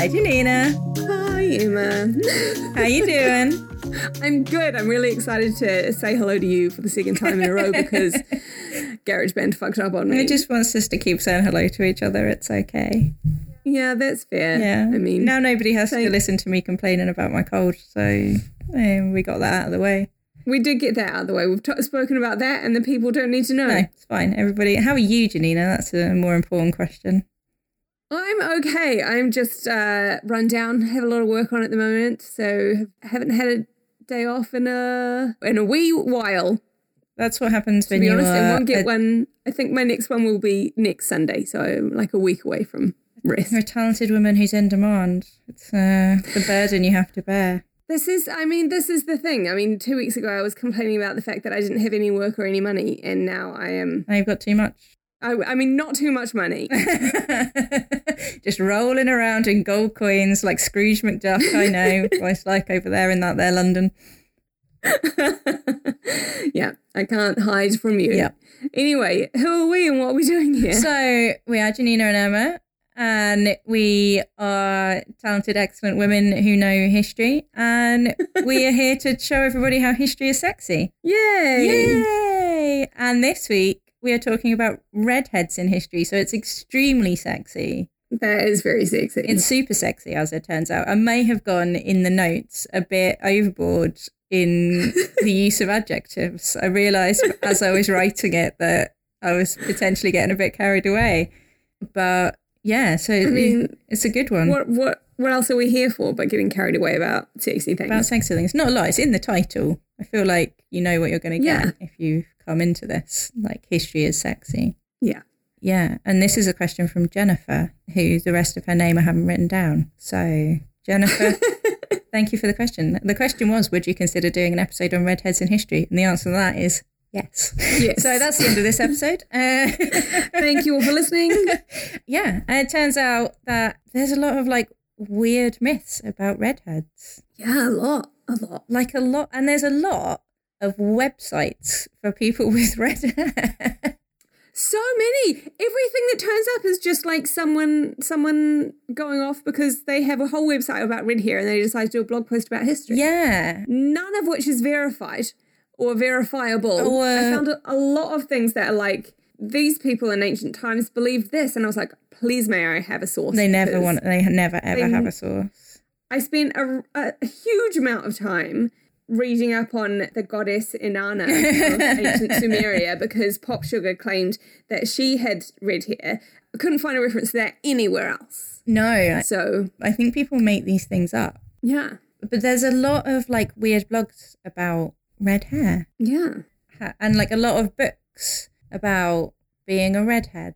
Hi, Janina. Hi, Emma. How you doing? I'm good. I'm really excited to say hello to you for the second time in a row because GarageBand fucked up on me. He just wants us to keep saying hello to each other. It's okay. Yeah, that's fair. Yeah. I mean, now nobody has to listen to me complaining about my cold, so we got that out of the way. We did get that out of the way. We've spoken about that and the people don't need to know. No, it's fine. Everybody, how are you, Janina? That's a more important question. I'm okay. I'm just run down, have a lot of work on at the moment, so haven't had a day off in a wee while. That's what happens when you are... To be honest, I won't get one. I think my next one will be next Sunday, so I'm like a week away from rest. You're a talented woman who's in demand. It's the burden you have to bear. This is the thing. 2 weeks ago I was complaining about the fact that I didn't have any work or any money, and now I am... Now you've got too much. Not too much money. Just rolling around in gold coins like Scrooge McDuck, I know, what it's like over there in that there London. Yeah, I can't hide from you. Yeah. Anyway, who are we and what are we doing here? So we are Janina and Emma. And we are talented, excellent women who know history. And we are here to show everybody how history is sexy. Yay! Yay! And this week, we are talking about redheads in history. So it's extremely sexy. That is very sexy. It's super sexy, as it turns out. I may have gone in the notes a bit overboard in the use of adjectives. I realised as I was writing it that I was potentially getting a bit carried away. But... yeah, so it's a good one. What else are we here for but getting carried away about sexy things? About sexy things. Not a lot. It's in the title. I feel like you know what you're going to get if you come into this. Like, history is sexy. Yeah. Yeah, and this is a question from Jennifer, who the rest of her name I haven't written down. So, Jennifer, thank you for the question. The question was, would you consider doing an episode on redheads in history? And the answer to that is... Yes. So that's the end of this episode. Thank you all for listening. Yeah. And it turns out that there's a lot of weird myths about redheads. Yeah, a lot. And there's a lot of websites for people with red hair. So many. Everything that turns up is just someone going off because they have a whole website about red hair and they decide to do a blog post about history. Yeah. None of which is verified. Or verifiable. I found a lot of things that are these people in ancient times believed this, and I was like, please may I have a source? They never have a source. I spent a huge amount of time reading up on the goddess Inanna of ancient Sumeria because Pop Sugar claimed that she had red hair. I couldn't find a reference to that anywhere else. No. So I think people make these things up. Yeah. But there's a lot of weird blogs about red hair. Yeah. And a lot of books about being a redhead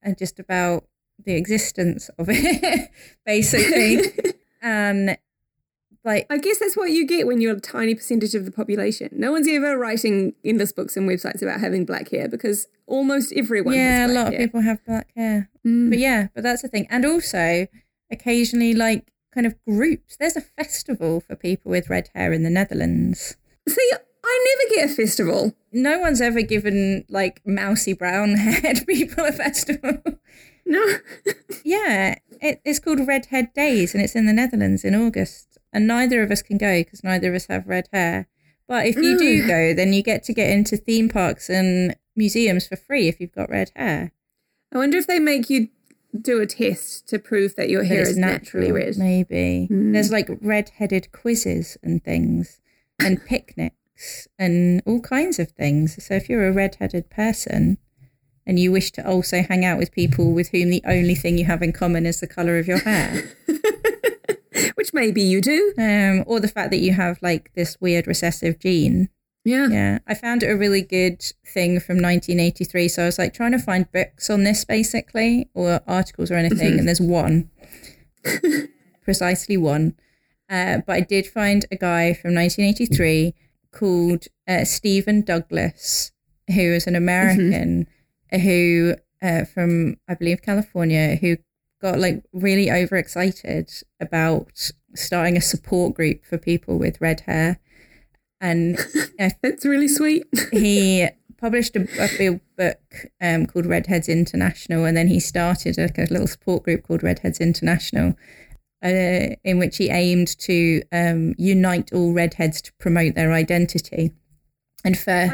and just about the existence of it, basically. And I guess that's what you get when you're a tiny percentage of the population. No one's ever writing endless books and websites about having black hair because almost everyone has black hair. Yeah, a lot of people have black hair. Mm. But that's the thing. And also occasionally kind of groups. There's a festival for people with red hair in the Netherlands. See, I never get a festival. No one's ever given, mousy brown-haired people a festival. No. Yeah, it's called Redhead Days, and it's in the Netherlands in August. And neither of us can go because neither of us have red hair. But if you do go, then you get into theme parks and museums for free if you've got red hair. I wonder if they make you do a test to prove that your hair is naturally red. Maybe. Mm. There's, red-headed quizzes and things. And picnics and all kinds of things. So if you're a redheaded person and you wish to also hang out with people with whom the only thing you have in common is the colour of your hair. Which maybe you do. Or the fact that you have this weird recessive gene. Yeah. Yeah. I found a really good thing from 1983. So I was trying to find books on this basically or articles or anything. Mm-hmm. And there's one. Precisely one. But I did find a guy from 1983 called Stephen Douglas, who is an American who, from, I believe, California, who got really overexcited about starting a support group for people with red hair. And that's really sweet. He published a book called Redheads International, and then he started a little support group called Redheads International. in which he aimed to unite all redheads to promote their identity. And for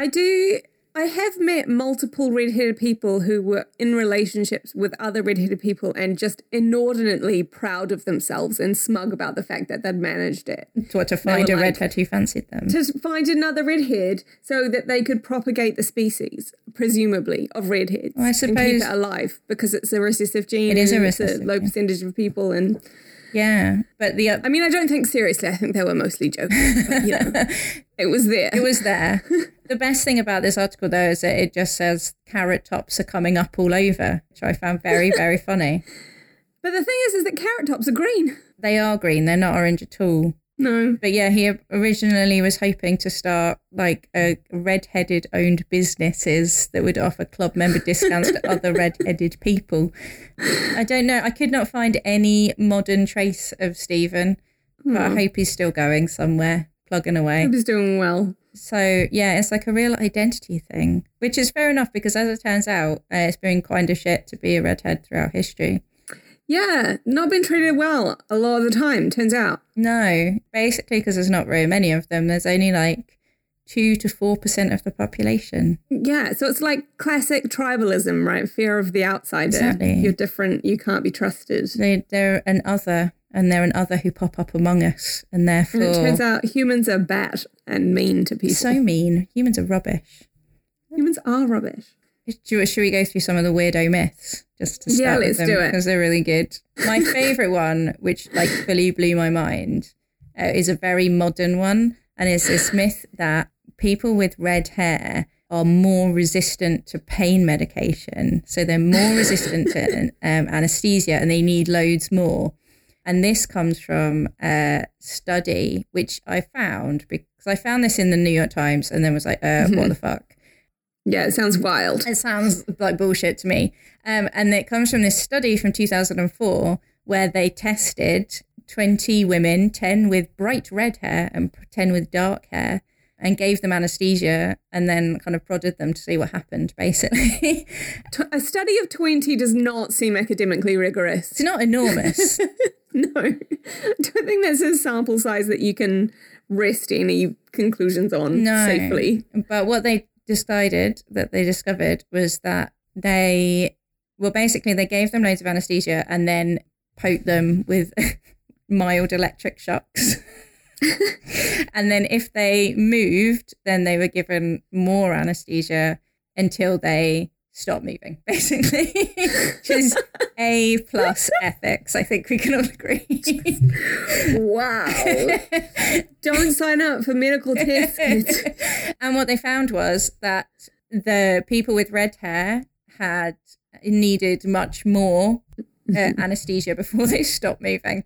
I have met multiple redheaded people who were in relationships with other redheaded people and just inordinately proud of themselves and smug about the fact that they'd managed it. So to find a redhead who fancied them. To find another redhead so that they could propagate the species, presumably, of redheads. Well, I suppose. And keep it alive because it's a recessive gene. It is a recessive gene. It's a low percentage of people and... Yeah, but the... I mean, I don't think seriously. I think they were mostly joking. But, you know, it was there. It was there. The best thing about this article, though, is that it just says carrot tops are coming up all over, which I found very, very funny. But the thing is that carrot tops are green. They are green. They're not orange at all. No. But yeah, he originally was hoping to start like a redheaded owned businesses that would offer club member discounts to other redheaded people. I don't know. I could not find any modern trace of Stephen, but I hope he's still going somewhere, plugging away. I hope he's doing well. So yeah, it's like a real identity thing, which is fair enough because as it turns out, it's been kind of shit to be a redhead throughout history. Yeah, not been treated well a lot of the time, turns out. No, basically because there's not very many of them. There's only like 2 to 4% of the population. Yeah, so it's like classic tribalism, right? Fear of the outsider. Exactly. You're different, you can't be trusted. They're an other, and they're an other who pop up among us, and therefore... And it turns out humans are bad and mean to people. So mean. Humans are rubbish. Humans are rubbish. Should we go through some of the weirdo myths? Just to start with them, do it. Because they're really good. My favourite one, which like fully blew my mind, is a very modern one. And it's this myth that people with red hair are more resistant to pain medication. So they're more resistant to anaesthesia and they need loads more. And this comes from a study, which I found, because I found this in the New York Times and then was like, what the fuck? Yeah, it sounds wild. It sounds like bullshit to me. And it comes from this study from 2004 where they tested 20 women, 10 with bright red hair and 10 with dark hair, and gave them anaesthesia and then kind of prodded them to see what happened, basically. A study of 20 does not seem academically rigorous. It's not enormous. No, I don't think there's a sample size that you can rest any conclusions on safely. But what they... discovered was that they gave them loads of anesthesia and then poked them with mild electric shocks. And then if they moved, then they were given more anesthesia until they stopped moving, basically. Which is A plus ethics. I think we can all agree. Wow. Don't sign up for medical tests, kids. And what they found was that the people with red hair had needed much more anesthesia before they stopped moving.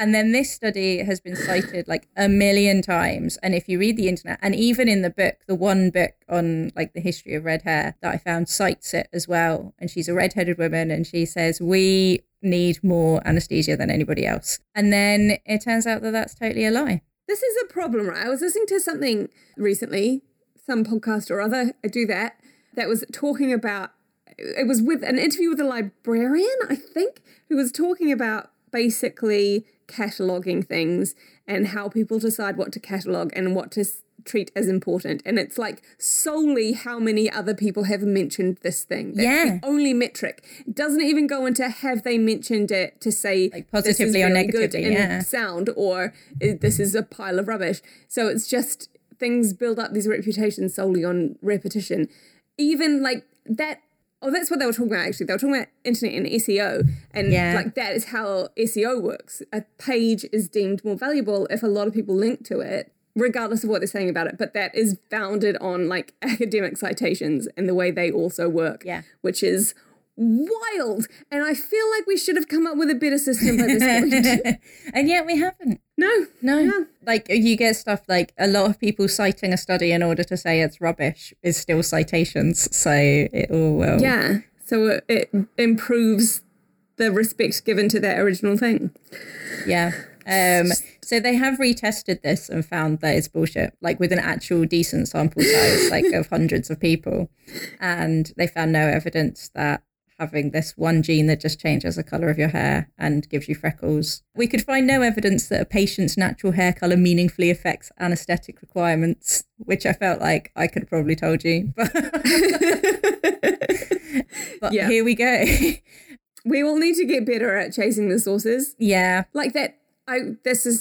And then this study has been cited like 1 million times. And if you read the internet, and even in the book, the one book on like the history of red hair that I found cites it as well. And she's a redheaded woman and she says, we need more anesthesia than anybody else. And then it turns out that that's totally a lie. This is a problem, right? I was listening to something recently, some podcast or other, that was talking about, it was with an interview with a librarian, I think, who was talking about basically cataloguing things and how people decide what to catalogue and what to treat as important. And it's like solely how many other people have mentioned this thing. That's the only metric. It doesn't even go into have they mentioned it to say like positively or negatively good and sound, or this is a pile of rubbish. So it's just things build up these reputations solely on repetition. Even like that. Oh, that's what they were talking about, actually. They were talking about internet and SEO. And like that is how SEO works. A page is deemed more valuable if a lot of people link to it, regardless of what they're saying about it. But that is founded on like academic citations and the way they also work, which is wild. And I feel like we should have come up with a better system by this point. And yet we haven't. No. Like you get stuff like a lot of people citing a study in order to say it's rubbish is still citations. So it all will. Yeah. So it improves the respect given to that original thing. Yeah. So they have retested this and found that it's bullshit, like with an actual decent sample size, like of hundreds of people. And they found no evidence that having this one gene that just changes the colour of your hair and gives you freckles. We could find no evidence that a patient's natural hair colour meaningfully affects anaesthetic requirements, which I felt like I could have probably told you. But yeah. Here we go. We all need to get better at chasing the sources. Yeah. Like that. I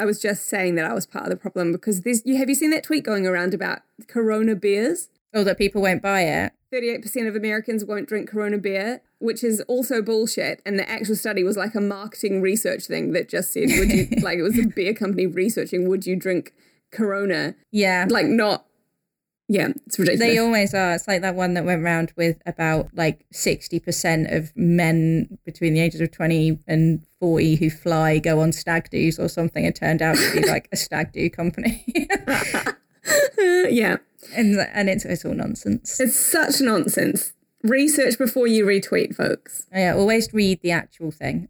was just saying that I was part of the problem because have you seen that tweet going around about Corona beers? Oh, that people won't buy it. 38% of Americans won't drink Corona beer, which is also bullshit. And the actual study was like a marketing research thing that just said, would you, like it was a beer company researching, would you drink Corona? Yeah. Like not. Yeah, it's ridiculous. They always are. It's like that one that went round with about like 60% of men between the ages of 20 and 40 who fly go on stag do's or something. It turned out to be like a stag do company. Yeah. And it's all nonsense. It's such nonsense. Research before you retweet, folks. Yeah, always read the actual thing.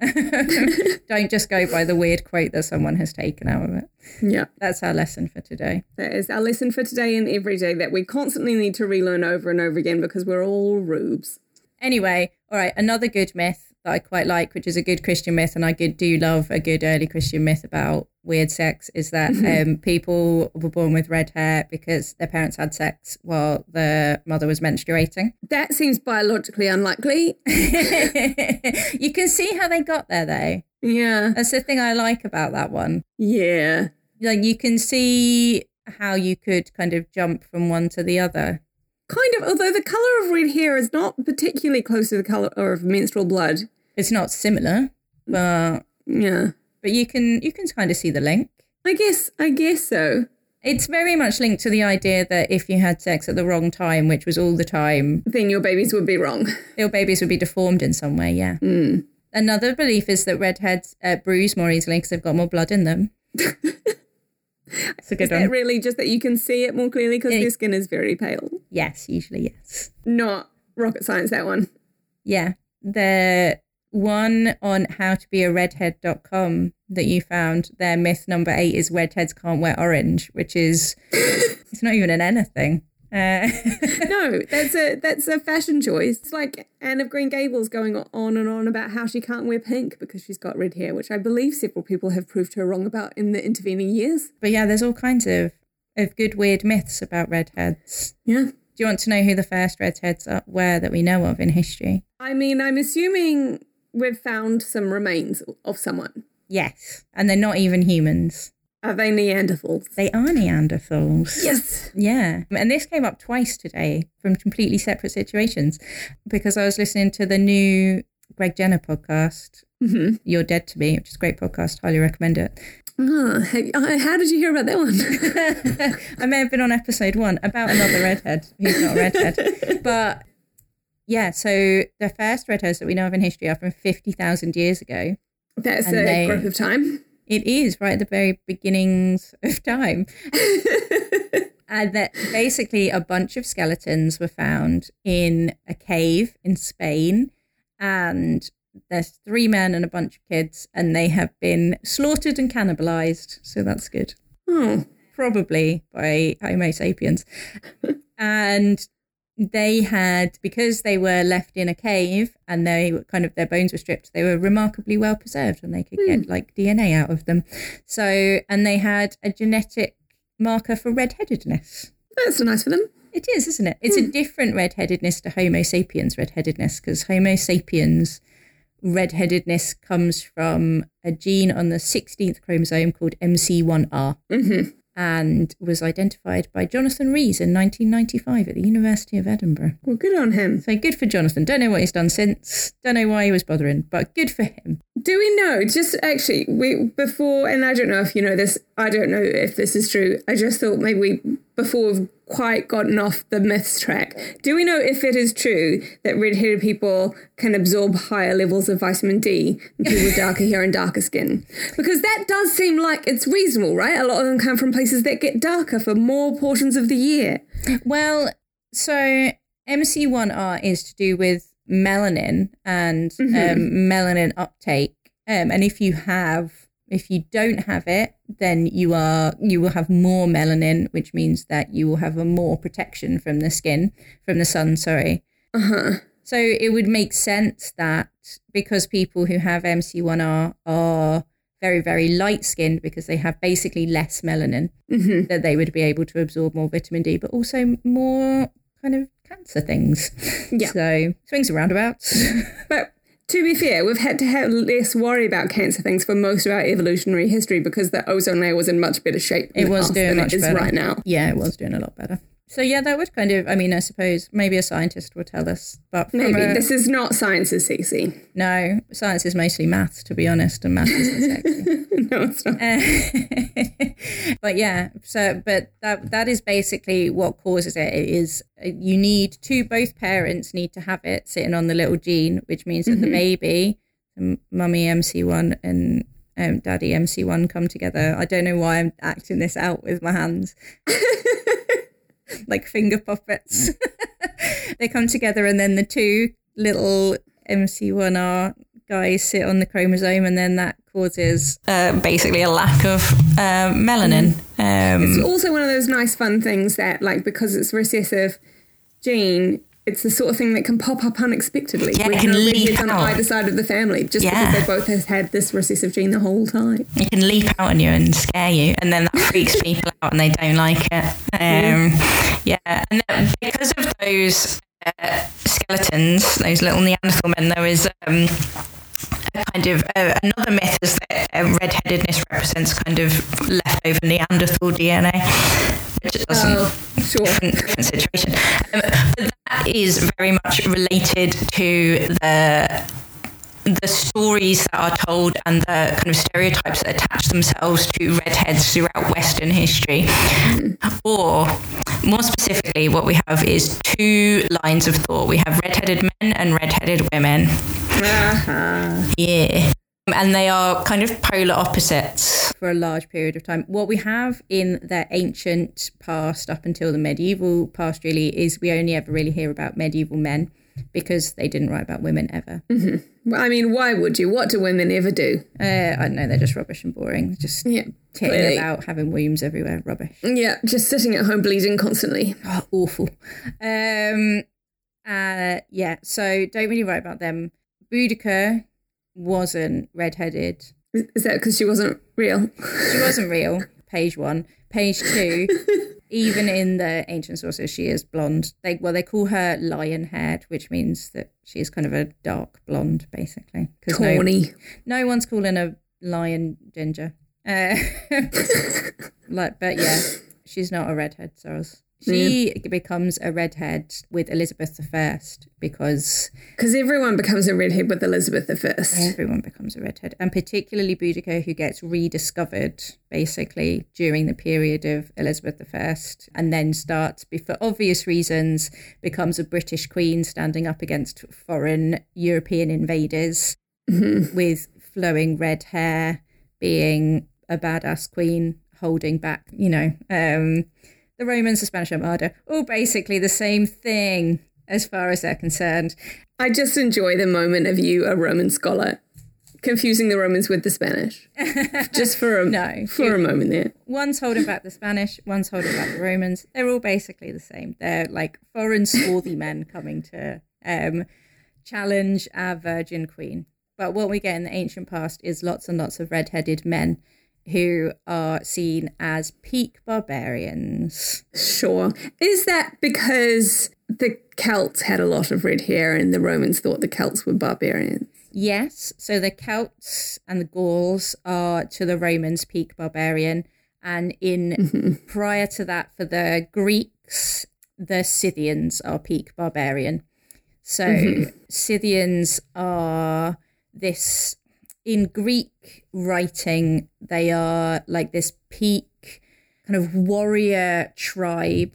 Don't just go by the weird quote that someone has taken out of it. Yeah. That's our lesson for today. That is our lesson for today and every day that we constantly need to relearn over and over again because we're all rubes. Anyway, all right, another good myth that I quite like, which is a good Christian myth, and I do love a good early Christian myth about weird sex, is that people were born with red hair because their parents had sex while the mother was menstruating. That seems biologically unlikely. You can see how they got there, though. Yeah. That's the thing I like about that one. Yeah. Like, you can see how you could kind of jump from one to the other. Kind of, although the colour of red hair is not particularly close to the colour of menstrual blood. It's not similar, but... Yeah. But you can kind of see the link. I guess so. It's very much linked to the idea that if you had sex at the wrong time, which was all the time... Then your babies would be wrong. Your babies would be deformed in some way, yeah. Mm. Another belief is that redheads bruise more easily because they've got more blood in them. That's a good one. Is that really just that you can see it more clearly because their skin is very pale? Yes, usually yes. Not rocket science, that one. Yeah. The... One on howtobearedhead.com that you found, their myth number 8 is redheads can't wear orange, which is, it's not even an Anna thing. No, that's a fashion choice. It's like Anne of Green Gables going on and on about how she can't wear pink because she's got red hair, which I believe several people have proved her wrong about in the intervening years. But yeah, there's all kinds of good weird myths about redheads. Yeah. Do you want to know who the first redheads were that we know of in history? I mean, I'm assuming... We've found some remains of someone. Yes. And they're not even humans. Are they Neanderthals? They are Neanderthals. Yes. Yeah. And this came up twice today from completely separate situations because I was listening to the new Greg Jenner podcast, You're Dead to Me, which is a great podcast. Highly recommend it. Oh, how did you hear about that one? I may have been on episode 1 about another redhead who's not a redhead. But... Yeah, so the first redheads that we know of in history are from 50,000 years ago. That's a growth of time. It is, right at the very beginnings of time. And that basically a bunch of skeletons were found in a cave in Spain. And there's 3 men and a bunch of kids, and they have been slaughtered and cannibalized. So that's good. Oh. Probably by Homo sapiens. And... They had, because they were left in a cave and they were kind of, their bones were stripped, they were remarkably well preserved and they could get like DNA out of them. So, and they had a genetic marker for redheadedness. That's nice for them. It is, isn't it? It's a different redheadedness to Homo sapiens redheadedness because Homo sapiens redheadedness comes from a gene on the 16th chromosome called MC1R. Mm-hmm. And was identified by Jonathan Rees in 1995 at the University of Edinburgh. Well, good on him. So good for Jonathan. Don't know what he's done since. Don't know why he was bothering, but good for him. Do we know, just actually, and I don't know if you know this, I don't know if this is true. I just thought maybe before we've quite gotten off the myths track, do we know if it is true that red-haired people can absorb higher levels of vitamin D than people with darker hair and darker skin? Because that does seem like it's reasonable, right? A lot of them come from places that get darker for more portions of the year. Well, so MC1R is to do with melanin and melanin uptake. And if you don't have it, then you will have more melanin, which means that you will have a more protection from the sun. So it would make sense that because people who have MC1R are very, very light-skinned because they have basically less melanin, mm-hmm. that they would be able to absorb more vitamin D, but also more kind of cancer things. Yeah. So swings and roundabouts. But to be fair, we've had to have less worry about cancer things for most of our evolutionary history because the ozone layer was in much better shape in the past than it is right now. Yeah, it was doing a lot better. So yeah, that would kind of, I mean, I suppose maybe a scientist will tell us, but maybe this is not science's CC. No, science is mostly maths, to be honest, and maths isn't sexy. No, it's not. But yeah, so but that is basically what causes it. It is you need both parents need to have it sitting on the little gene, which means that mm-hmm. the baby, mummy MC1 and daddy MC1 come together. I don't know why I'm acting this out with my hands. Like finger puppets. They come together and then the two little MC1R guys sit on the chromosome, and then that causes basically a lack of melanin. It's also one of those nice fun things that, like, because it's a recessive gene, it's the sort of thing that can pop up unexpectedly. Yeah, it can leap out. On either side of the family, just because they both have had this recessive gene the whole time. It can leap out on you and scare you, and then that freaks people out and they don't like it. Yeah, and then because of those skeletons, those little Neanderthal men, there was another myth is that redheadedness represents kind of leftover Neanderthal DNA, which doesn't different situation. But that is very much related to the stories that are told and the kind of stereotypes that attach themselves to redheads throughout Western history. Or more specifically, what we have is two lines of thought. We have redheaded men and redheaded women. Uh-huh. Yeah. And they are kind of polar opposites for a large period of time. What we have in their ancient past up until the medieval past really is we only ever really hear about medieval men because they didn't write about women ever. Mm-hmm. Well, I mean, why would you? What do women ever do? I don't know, they're just rubbish and boring. Just titting about, having wombs everywhere, rubbish. Yeah, just sitting at home bleeding constantly. Oh, awful. So don't really write about them. Boudicca wasn't redheaded. Is that because she wasn't real? She wasn't real. Page one. Page two, even in the ancient sources, she is blonde. They call her lion-haired, which means that she is kind of a dark blonde, basically. Tawny. No one's calling her lion ginger. But yeah, she's not a redhead, so I was... She becomes a redhead with Elizabeth I because everyone becomes a redhead with Elizabeth I. Everyone becomes a redhead, and particularly Boudicca, who gets rediscovered basically during the period of Elizabeth I, and then starts, for obvious reasons, becomes a British queen standing up against foreign European invaders with flowing red hair, being a badass queen, holding back, the Romans, the Spanish Armada, all basically the same thing as far as they're concerned. I just enjoy the moment of you, a Roman scholar, confusing the Romans with the Spanish. Just for a moment there. One's holding back the Spanish, one's holding back the Romans. They're all basically the same. They're like foreign swarthy men coming to challenge our virgin queen. But what we get in the ancient past is lots and lots of red-headed men who are seen as peak barbarians. Sure. Is that because the Celts had a lot of red hair and the Romans thought the Celts were barbarians? Yes. So the Celts and the Gauls are, to the Romans, peak barbarian. And prior to that, for the Greeks, the Scythians are peak barbarian. So Scythians are this... In Greek writing, they are like this peak kind of warrior tribe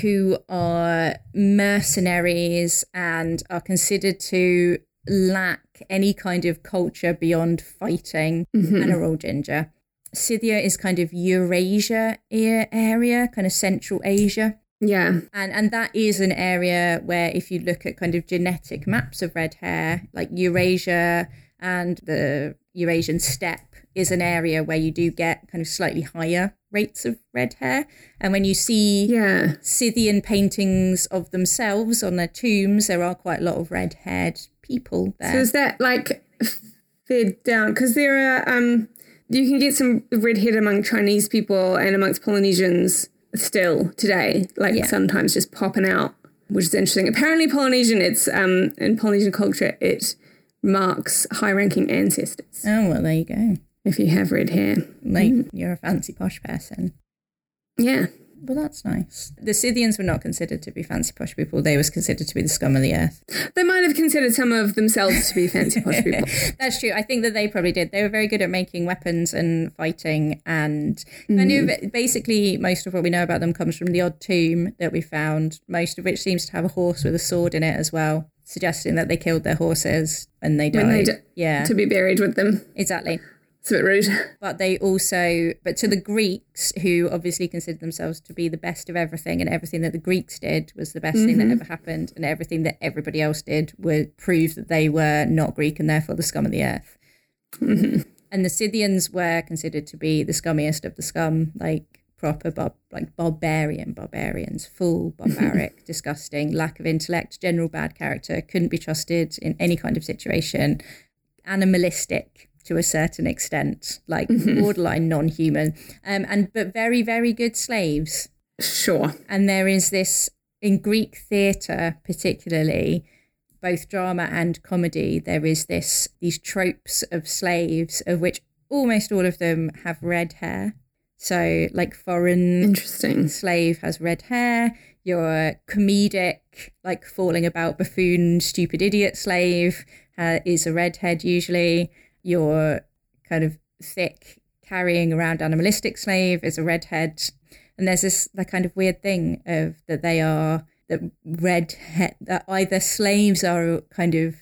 who are mercenaries and are considered to lack any kind of culture beyond fighting, and are all ginger. Scythia is kind of Eurasia area, kind of Central Asia. Yeah. And that is an area where if you look at kind of genetic maps of red hair, like Eurasia and the Eurasian steppe is an area where you do get kind of slightly higher rates of red hair. And when you see Scythian paintings of themselves on their tombs, there are quite a lot of red-haired people there. So is that like fed down? Because there are, you can get some red hair among Chinese people and amongst Polynesians still today, like sometimes just popping out, which is interesting. Apparently Polynesian, it's in Polynesian culture, it marks high-ranking ancestors. Oh, well, there you go. If you have red hair. Like, you're a fancy posh person. Yeah. Well, that's nice. The Scythians were not considered to be fancy posh people. They was considered to be the scum of the earth. They might have considered some of themselves to be fancy posh people. That's true. I think that they probably did. They were very good at making weapons and fighting. And I knew basically most of what we know about them comes from the odd tomb that we found, most of which seems to have a horse with a sword in it as well, suggesting that they killed their horses and they died. When they to be buried with them. Exactly. It's a bit rude. But they also, to the Greeks, who obviously considered themselves to be the best of everything, and everything that the Greeks did was the best thing that ever happened, and everything that everybody else did would prove that they were not Greek and therefore the scum of the earth. Mm-hmm. And the Scythians were considered to be the scummiest of the scum, like proper barbarians, full barbaric, disgusting, lack of intellect, general bad character, couldn't be trusted in any kind of situation, animalistic to a certain extent, like borderline non-human, but very, very good slaves. Sure. And there is this, in Greek theatre particularly, both drama and comedy, there is these tropes of slaves, of which almost all of them have red hair. So like foreign slave has red hair, your comedic, like falling about buffoon, stupid idiot slave is a redhead usually. Your kind of thick, carrying around animalistic slave is a redhead. And there's this that kind of weird thing of that they are, that redhead, that either slaves are kind of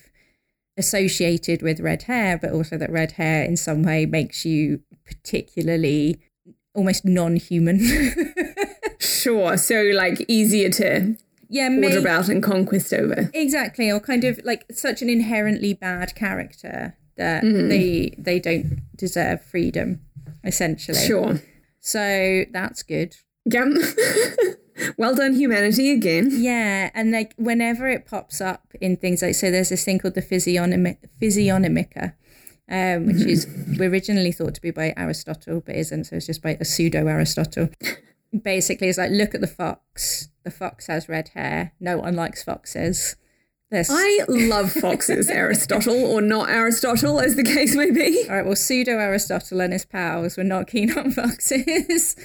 associated with red hair, but also that red hair in some way makes you particularly almost non-human. Sure. So like easier to... Yeah, order about and conquest over. Exactly. Or kind of like such an inherently bad character that they don't deserve freedom, essentially. Sure. So that's good. Yeah. Well done, humanity, again. Yeah, and like whenever it pops up in things like, so there's this thing called the Physionomica, which is originally thought to be by Aristotle, but isn't, so it's just by a pseudo-Aristotle. Basically, it's like, look at the fox. The fox has red hair. No one likes foxes. This. I love foxes, Aristotle, or not Aristotle, as the case may be. All right, well, pseudo-Aristotle and his pals were not keen on foxes.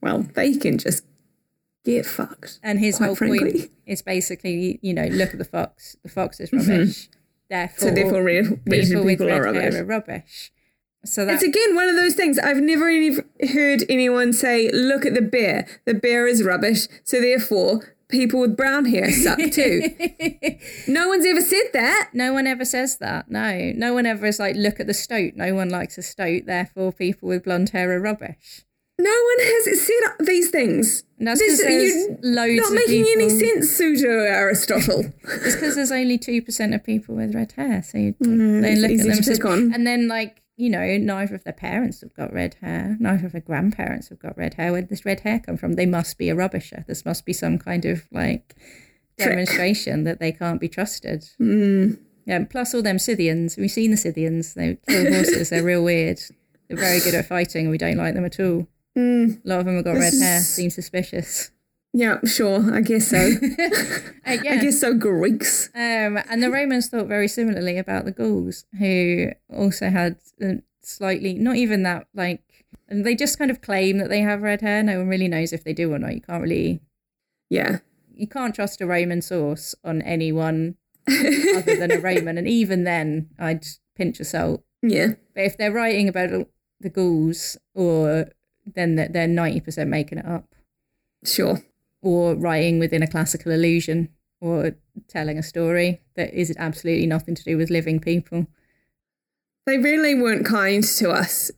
Well, they can just get fucked. And his whole point is basically, look at the fox. The fox is rubbish. Therefore people with red hair are rubbish. So that's again one of those things. I've never heard anyone say, look at the bear. The bear is rubbish, so therefore... people with brown hair suck too. No one's ever said that. No one ever says that. No. No one ever is like, look at the stoat. No one likes a stoat. Therefore, people with blonde hair are rubbish. No one has said these things. And that's because there's loads of people. Not making any sense, pseudo-Aristotle. It's because there's only 2% of people with red hair. So they look at them. And then like, neither of their parents have got red hair. Neither of their grandparents have got red hair. Where did this red hair come from? They must be a rubbisher. This must be some kind of like demonstration that they can't be trusted. Mm. Yeah, plus all them Scythians. We've seen the Scythians. They kill horses. They're real weird. They're very good at fighting and we don't like them at all. Mm. A lot of them have got red hair. Seems suspicious. Yeah, sure. I guess so. Yeah. I guess so, Greeks. And the Romans thought very similarly about the Gauls, who also had slightly, not even that, like, and they just kind of claim that they have red hair. No one really knows if they do or not. You can't really... Yeah. You can't trust a Roman source on anyone other than a Roman. And even then, I'd pinch a salt. Yeah. But if they're writing about the Gauls, then they're 90% making it up. Sure. Or writing within a classical illusion, or telling a story that is absolutely nothing to do with living people. They really weren't kind to us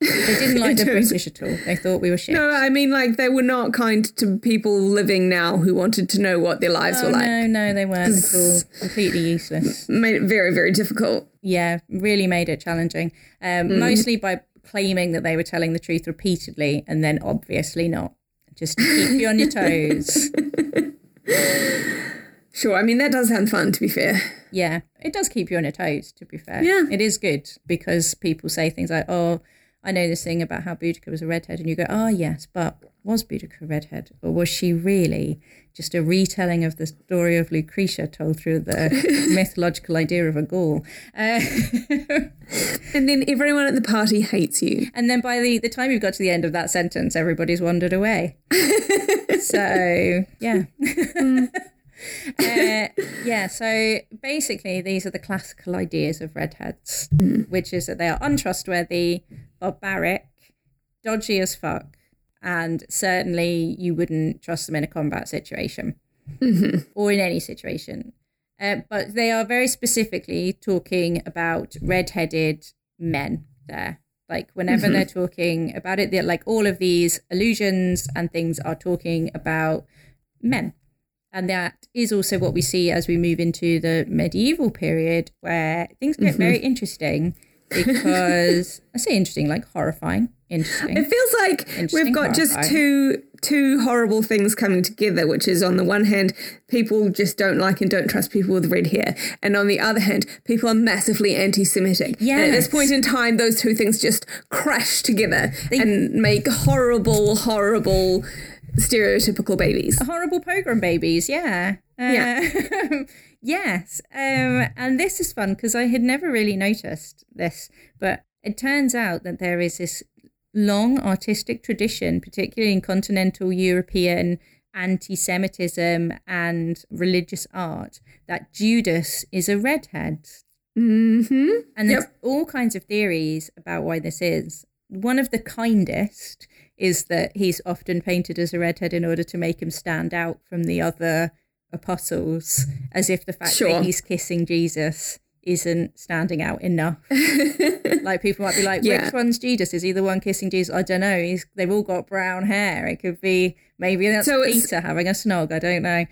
They didn't like the British at all. They thought we were shit. No, I mean, like, they were not kind to people living now who wanted to know what their lives were like. No, they weren't at all. Completely useless. Made it very, very difficult. Yeah, really made it challenging. Mostly by claiming that they were telling the truth repeatedly and then obviously not. Just keep you on your toes. Sure, I mean, that does sound fun, to be fair. Yeah, it does keep you on your toes, to be fair. Yeah. It is good because people say things like, oh, I know this thing about how Boudicca was a redhead, and you go, oh, yes, but was Boudicca a redhead? Or was she really just a retelling of the story of Lucretia told through the mythological idea of a Gaul? And then everyone at the party hates you. And then by the time you've got to the end of that sentence, everybody's wandered away. So, yeah. So basically these are the classical ideas of redheads, which is that they are untrustworthy, barbaric, dodgy as fuck, and certainly you wouldn't trust them in a combat situation or in any situation. But they are very specifically talking about redheaded men there. Like, whenever they're talking about it, they're like, all of these allusions and things are talking about men. And that is also what we see as we move into the medieval period, where things get very interesting because, I say interesting, like horrifying, interesting. It feels like we've got just two horrible things coming together, which is, on the one hand, people just don't like and don't trust people with red hair. And on the other hand, people are massively anti-Semitic. Yes. And at this point in time, those two things just crash together and make horrible stereotypical babies. Horrible pogrom babies, yeah. Yes. And this is fun because I had never really noticed this, but it turns out that there is this long artistic tradition, particularly in continental European anti-Semitism and religious art, that Judas is a redhead. And there's all kinds of theories about why this is. One of the kindest is that he's often painted as a redhead in order to make him stand out from the other apostles, as if the fact that he's kissing Jesus isn't standing out enough. Like, people might be like, which one's Judas? Is he the one kissing Jesus? I don't know. They've all got brown hair. It could be, maybe that's Peter having a snog. I don't know.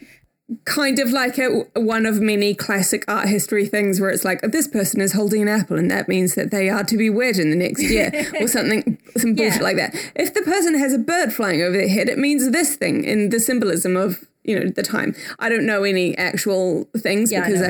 Kind of like one of many classic art history things where it's like, this person is holding an apple and that means that they are to be wed in the next year or something, some bullshit like that. If the person has a bird flying over their head, it means this thing in the symbolism of, you know, the time. I don't know any actual things because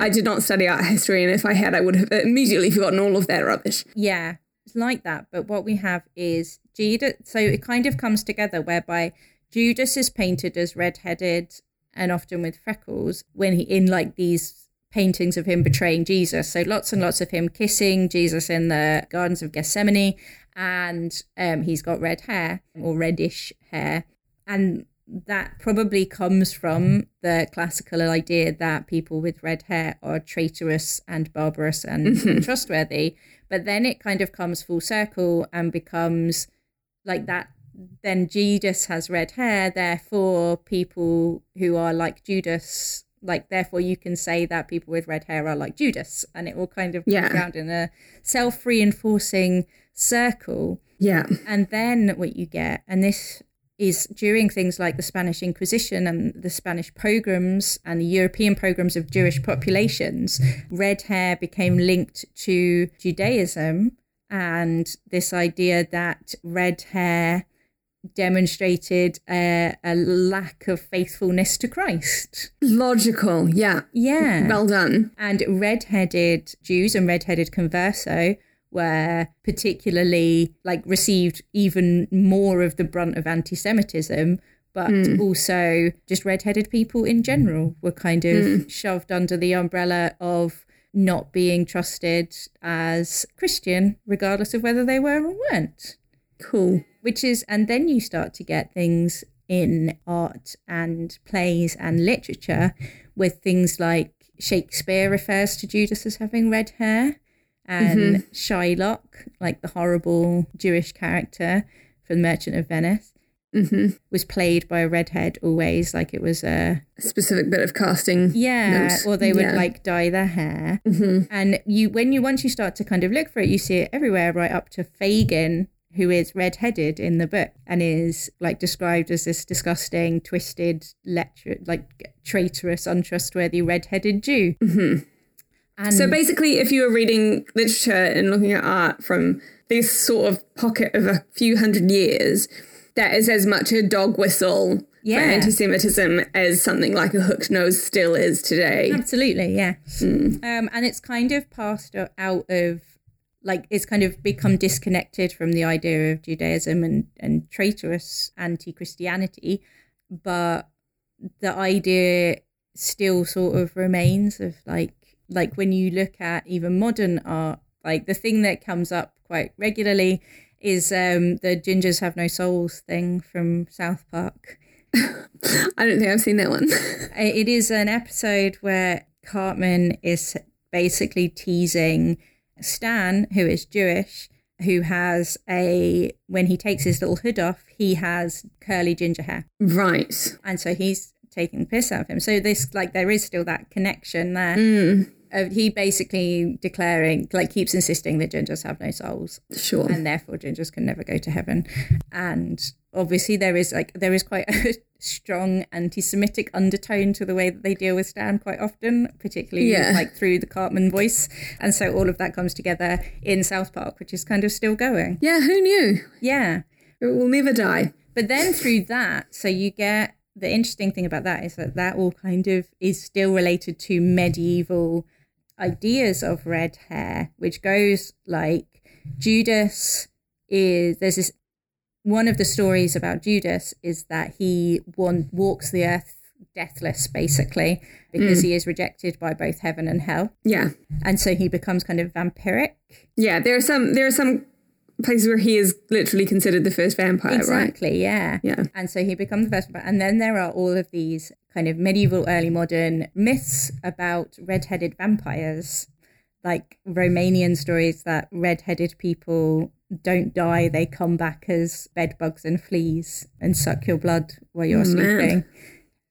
I did not study art history, and if I had, I would have immediately forgotten all of that rubbish. Yeah, it's like that. But what we have is Judas. So it kind of comes together whereby Judas is painted as redheaded and often with freckles when he in like these paintings of him betraying Jesus. So lots and lots of him kissing Jesus in the Gardens of Gethsemane, and he's got red hair or reddish hair. And that probably comes from the classical idea that people with red hair are traitorous and barbarous and untrustworthy. But then it kind of comes full circle and becomes like that. Then Judas has red hair, therefore people who are like Judas, like, therefore you can say that people with red hair are like Judas, and it will kind of go around in a self-reinforcing circle. Yeah. And then what you get, and this is during things like the Spanish Inquisition and the Spanish pogroms and the European pogroms of Jewish populations, red hair became linked to Judaism and this idea that red hair demonstrated a lack of faithfulness to Christ. Logical, yeah. Yeah. Well done. And redheaded Jews and redheaded converso were particularly, like, received even more of the brunt of anti-Semitism, but also just redheaded people in general were kind of shoved under the umbrella of not being trusted as Christian, regardless of whether they were or weren't. Cool. Which is, and then you start to get things in art and plays and literature with things like Shakespeare refers to Judas as having red hair, and Shylock, like the horrible Jewish character from Merchant of Venice, was played by a redhead always, like it was a specific bit of casting. Yeah, notes. Or they would like dye their hair. Mm-hmm. And once you start to kind of look for it, you see it everywhere, right up to Fagin, who is redheaded in the book and is like described as this disgusting, twisted, traitorous, untrustworthy redheaded Jew. Mm-hmm. And so basically, if you were reading literature and looking at art from this sort of pocket of a few hundred years, that is as much a dog whistle for anti-Semitism as something like a hooked nose still is today. Absolutely, yeah. Mm. And it's kind of passed out of, like, it's kind of become disconnected from the idea of Judaism and traitorous anti-Christianity, but the idea still sort of remains of, like when you look at even modern art, like the thing that comes up quite regularly is the gingers have no souls thing from South Park. I don't think I've seen that one. It is an episode where Cartman is basically teasing Stan, who is Jewish, who has when he takes his little hood off, he has curly ginger hair. Right. And so he's taking the piss out of him. So this, like, there is still that connection there. Mm. He basically declaring, like, keeps insisting that gingers have no souls. Sure. And therefore gingers can never go to heaven. And obviously there is quite a strong anti-Semitic undertone to the way that they deal with Stan quite often, particularly through the Cartman voice. And so all of that comes together in South Park, which is kind of still going. Yeah, who knew? Yeah. It will never die. But then through that, so you get, the interesting thing about that is that all kind of is still related to medieval ideas of red hair, which goes like Judas is, there's this, one of the stories about Judas is that he walks the earth deathless, basically, because he is rejected by both heaven and hell. Yeah. And so he becomes kind of vampiric. Yeah, there are some places where he is literally considered the first vampire, right? Exactly, yeah. Yeah. And so he becomes the first vampire. And then there are all of these kind of medieval, early modern myths about red-headed vampires, like Romanian stories that red-headed people don't die. They come back as bedbugs and fleas and suck your blood while you're sleeping.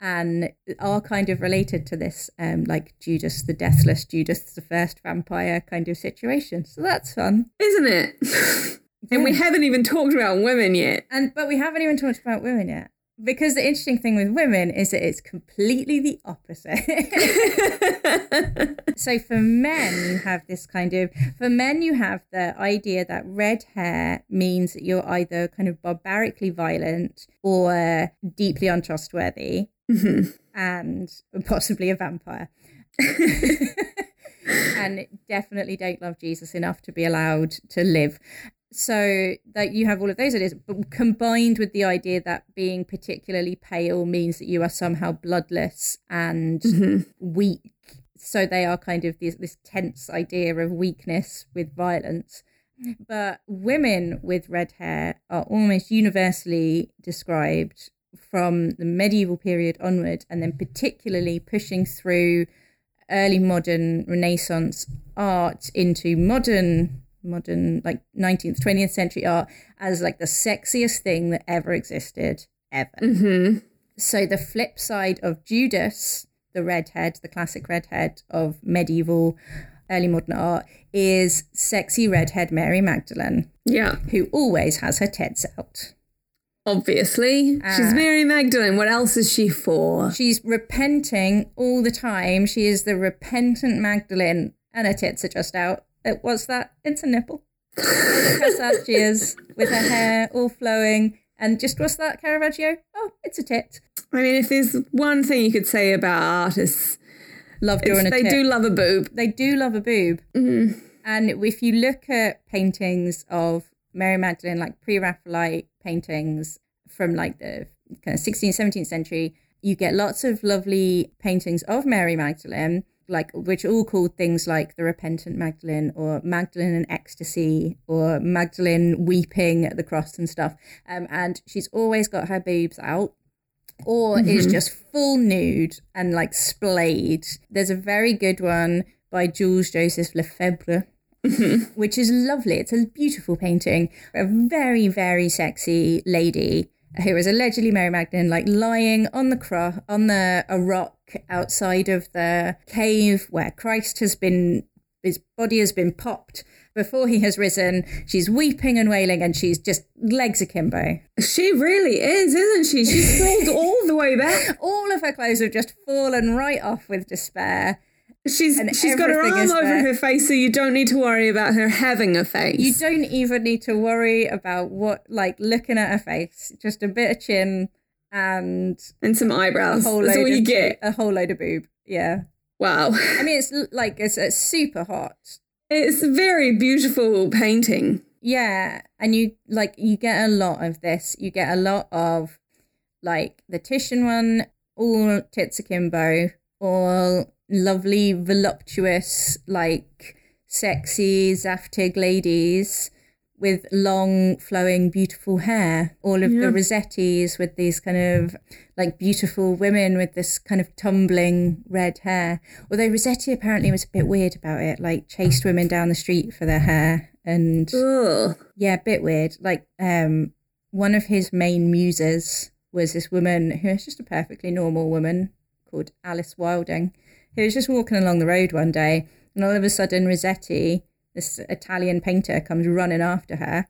And are kind of related to this, like Judas the Deathless, Judas the First Vampire kind of situation. So that's fun. Isn't it? And we haven't even talked about women yet. But we haven't even talked about women yet. Because the interesting thing with women is that it's completely the opposite. So for men you have the idea that red hair means that you're either kind of barbarically violent or deeply untrustworthy and possibly a vampire. And definitely don't love Jesus enough to be allowed to live. So that you have all of those ideas, but combined with the idea that being particularly pale means that you are somehow bloodless and weak. So they are kind of this tense idea of weakness with violence. But women with red hair are almost universally described from the medieval period onward, and then particularly pushing through early modern Renaissance art into modern like 19th 20th century art as like the sexiest thing that ever existed So the flip side of Judas the classic redhead of medieval early modern art is sexy redhead Mary Magdalene, who always has her tits out. Obviously. She's Mary Magdalene. What else is she for? She's repenting all the time. She is the repentant Magdalene, and her tits are just out. What's that? It's a nipple. That's how she is, with her hair all flowing. And just, what's that, Caravaggio? Oh, it's a tit. I mean, if there's one thing you could say about artists, they do love a boob. They do love a boob. Mm-hmm. And if you look at paintings of Mary Magdalene, like pre-Raphaelite paintings from like the kind of 16th, 17th century, you get lots of lovely paintings of Mary Magdalene, like, which all called things like the Repentant Magdalene or Magdalene in Ecstasy or Magdalene weeping at the cross and stuff. And she's always got her boobs out or is just full nude and like splayed. There's a very good one by Jules Joseph Lefebvre, which is lovely. It's a beautiful painting. A very, very sexy lady who was allegedly Mary Magdalene, like lying on the cross, on a rock outside of the cave where Christ has been, his body has been popped before he has risen. She's weeping and wailing, and she's just legs akimbo. She really is, isn't she? She's sold all the way back. All of her clothes have just fallen right off with despair. She's got her arm over her face, so you don't need to worry about her having a face. You don't even need to worry about what, like, looking at her face. Just a bit of chin and some eyebrows. That's all you get. A whole load of boob. Yeah. Wow. I mean, it's like it's super hot. It's a very beautiful painting. Yeah, and you get a lot of this. You get a lot of like the Titian one, all tits akimbo, all lovely, voluptuous, like sexy, zaftig ladies with long, flowing, beautiful hair. All of the Rossettis with these kind of like beautiful women with this kind of tumbling red hair. Although Rossetti apparently was a bit weird about it, like chased women down the street for their hair and yeah, a bit weird. Like one of his main muses was this woman who is just a perfectly normal woman called Alice Wilding, who was just walking along the road one day, and all of a sudden Rossetti, this Italian painter, comes running after her.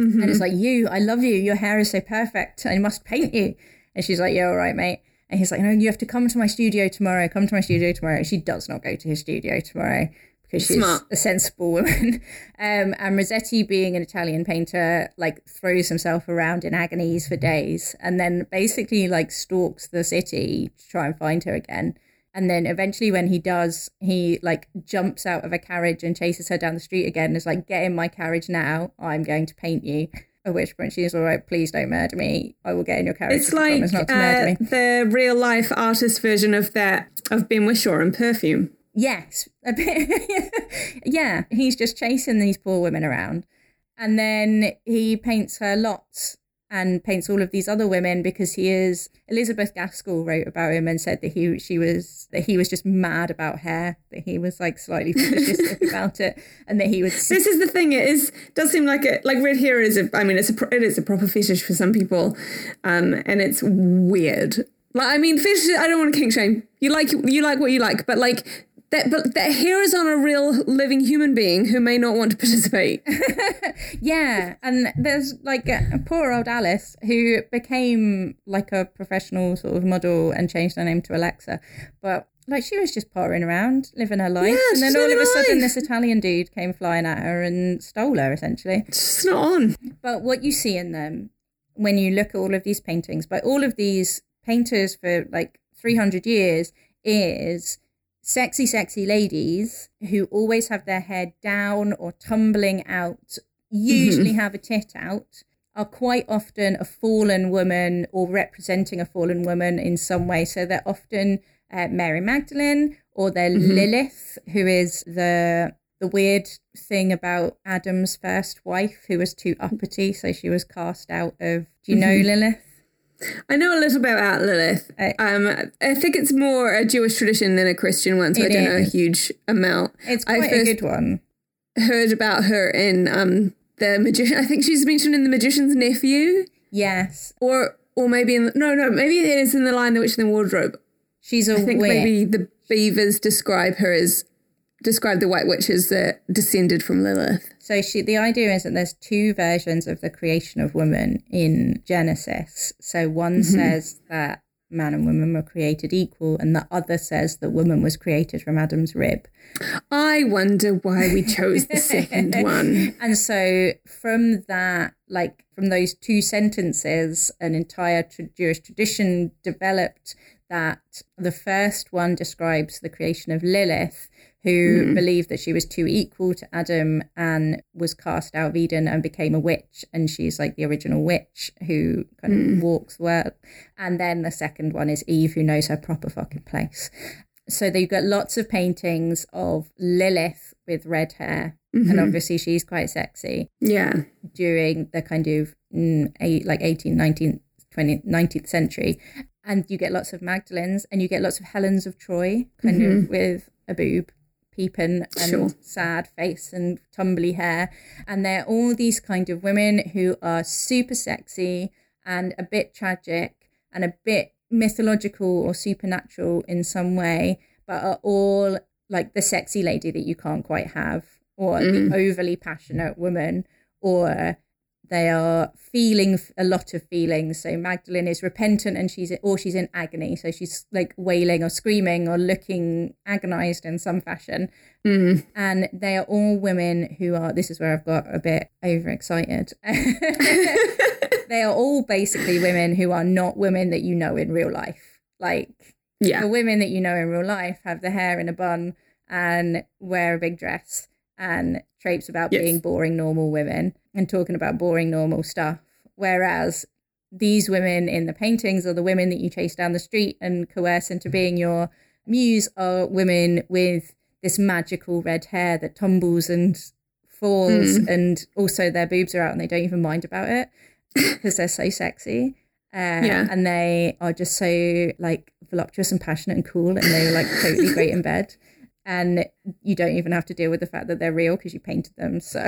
Mm-hmm. And it's like, I love you. Your hair is so perfect. I must paint you. And she's like, yeah, all right, mate. And he's like, no, you have to come to my studio tomorrow. Come to my studio tomorrow. She does not go to his studio tomorrow because she's a sensible woman. And Rossetti, being an Italian painter, like throws himself around in agonies for days and then basically like stalks the city to try and find her again. And then eventually when he does, he like jumps out of a carriage and chases her down the street again and is like, get in my carriage now, I'm going to paint you. At which point she is, all right, please don't murder me. I will get in your carriage. It's like the real life artist version of that, of Ben Whishaw in Perfume. Yes, a bit. Yeah, he's just chasing these poor women around. And then he paints her lots and paints all of these other women because he is... Elizabeth Gaskell wrote about him and said that he was just mad about hair, that he was like slightly fascistic about it, and that he was... This is the thing, does seem like it. Like red hair is a proper fetish for some people, and it's weird. Like, I mean, fetish, I don't want to kink shame. You like what you like, but like... But that hair is on a real living human being who may not want to participate. Yeah, and there's like a poor old Alice who became like a professional sort of model and changed her name to Alexa. But like she was just pottering around, living her life. Yeah, and then all of a sudden this Italian dude came flying at her and stole her essentially. It's just not on. But what you see in them when you look at all of these paintings by all of these painters for like 300 years is... sexy, sexy ladies who always have their hair down or tumbling out, usually have a tit out, are quite often a fallen woman or representing a fallen woman in some way. So they're often Mary Magdalene, or they're Lilith, who is the weird thing about Adam's first wife, who was too uppity, so she was cast out of... Do you know Lilith? I know a little bit about Lilith. I think it's more a Jewish tradition than a Christian one, so I don't know a huge amount. It's quite a good one. Heard about her in the Magician. I think she's mentioned in The Magician's Nephew. Yes, or maybe in maybe it is in The Lion, the Witch, and the Wardrobe. She's a witch. I think maybe the Beavers describe the White Witch as descended from Lilith. So the idea is that there's two versions of the creation of woman in Genesis. So one says that man and woman were created equal, and the other says that woman was created from Adam's rib. I wonder why we chose the second one. And so from that, like from those two sentences, an entire Jewish tradition developed that the first one describes the creation of Lilith, who believed that she was too equal to Adam and was cast out of Eden and became a witch. And she's like the original witch who kind of walks the world. And then the second one is Eve, who knows her proper fucking place. So they've got lots of paintings of Lilith with red hair. And obviously she's quite sexy. Yeah. During the kind of 18th, 19th, 20th, 19th century. And you get lots of Magdalenes and you get lots of Helens of Troy, kind of with a boob. Peeping and sad face and tumbly hair. And they're all these kind of women who are super sexy and a bit tragic and a bit mythological or supernatural in some way, but are all like the sexy lady that you can't quite have, or the overly passionate woman, or they are feeling a lot of feelings. So Magdalene is repentant and she's in agony. So she's like wailing or screaming or looking agonized in some fashion. Mm. And they are all women who are, this is where I've got a bit overexcited. They are all basically women who are not women that you know in real life. Like the women that you know in real life have the hair in a bun and wear a big dress and traipse about being boring normal women and talking about boring normal stuff, whereas these women in the paintings or the women that you chase down the street and coerce into being your muse are women with this magical red hair that tumbles and falls, and also their boobs are out and they don't even mind about it because they're so sexy. And they are just so like voluptuous and passionate and cool, and they're like totally great in bed. And you don't even have to deal with the fact that they're real because you painted them. So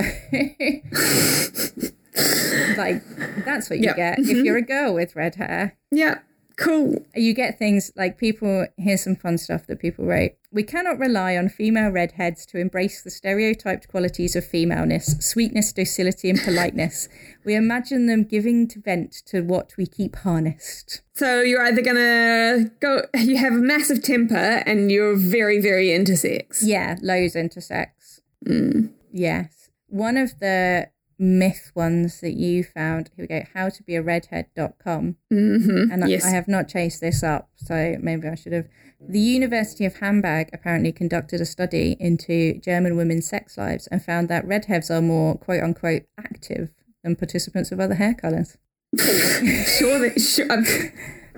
like that's what you get if you're a girl with red hair. Yeah, cool. You get things like people, here's some fun stuff that people wrote. We cannot rely on female redheads to embrace the stereotyped qualities of femaleness, sweetness, docility and politeness. We imagine them giving vent to what we keep harnessed. So you're either going to go, you have a massive temper and you're very, very intersex. Yeah, loads intersex. Mm. Yes. One of the myth ones that you found, here we go, howtobearedhead.com. And I have not chased this up, so maybe I should have. The University of Hamburg apparently conducted a study into German women's sex lives and found that redheads are more quote-unquote active than participants of other hair colours.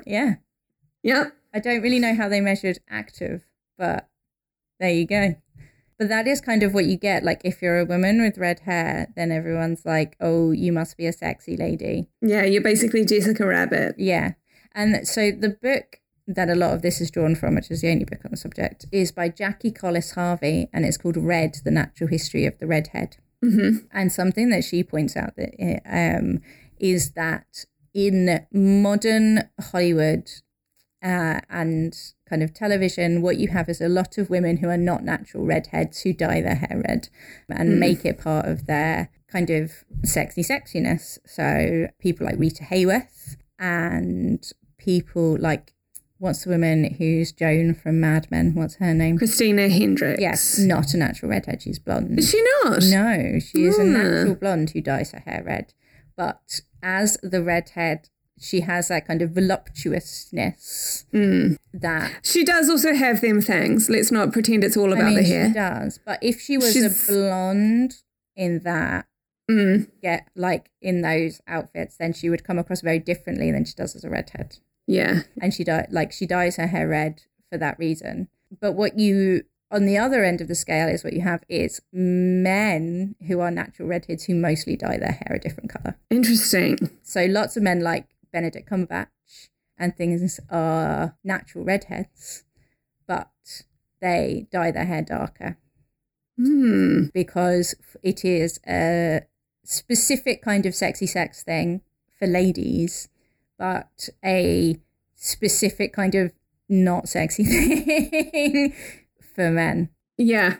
Yeah. I don't really know how they measured active, but there you go. But that is kind of what you get. Like, if you're a woman with red hair, then everyone's like, oh, you must be a sexy lady. Yeah, you're basically Jessica Rabbit. Yeah. And so the book that a lot of this is drawn from, which is the only book on the subject, is by Jackie Collis Harvey, and it's called Red, The Natural History of the Redhead. And something that she points out that is that in modern Hollywood and kind of television, what you have is a lot of women who are not natural redheads who dye their hair red and make it part of their kind of sexiness. So people like Rita Hayworth and people like, what's the woman who's Joan from Mad Men? What's her name? Christina Hendricks. Yes, not a natural redhead. She's blonde. Is she not? No, she is a natural blonde who dyes her hair red. But as the redhead, she has that kind of voluptuousness that... She does also have them things. Let's not pretend it's all about the hair. She does. But if she was a blonde in that, get like in those outfits, then she would come across very differently than she does as a redhead. Yeah. And she dyes her hair red for that reason. But what you... On the other end of the scale is what you have is men who are natural redheads who mostly dye their hair a different colour. Interesting. So lots of men like Benedict Cumberbatch and things are natural redheads, but they dye their hair darker because it is a specific kind of sexy sex thing for ladies, but a specific kind of not sexy thing for men. Yeah,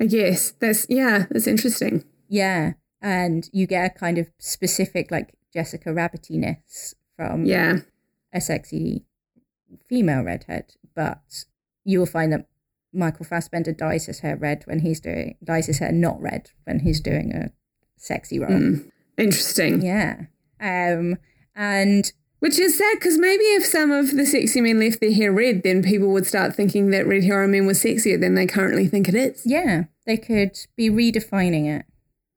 I guess. That's interesting. Yeah, and you get a kind of specific like Jessica Rabbitiness from a sexy female redhead, but you will find that Michael Fassbender dyes his hair red when he's dyes his hair not red when he's doing a sexy role. Interesting. Yeah. And... Which is sad, because maybe if some of the sexy men left their hair red, then people would start thinking that red hair on men was sexier than they currently think it is. Yeah, they could be redefining it.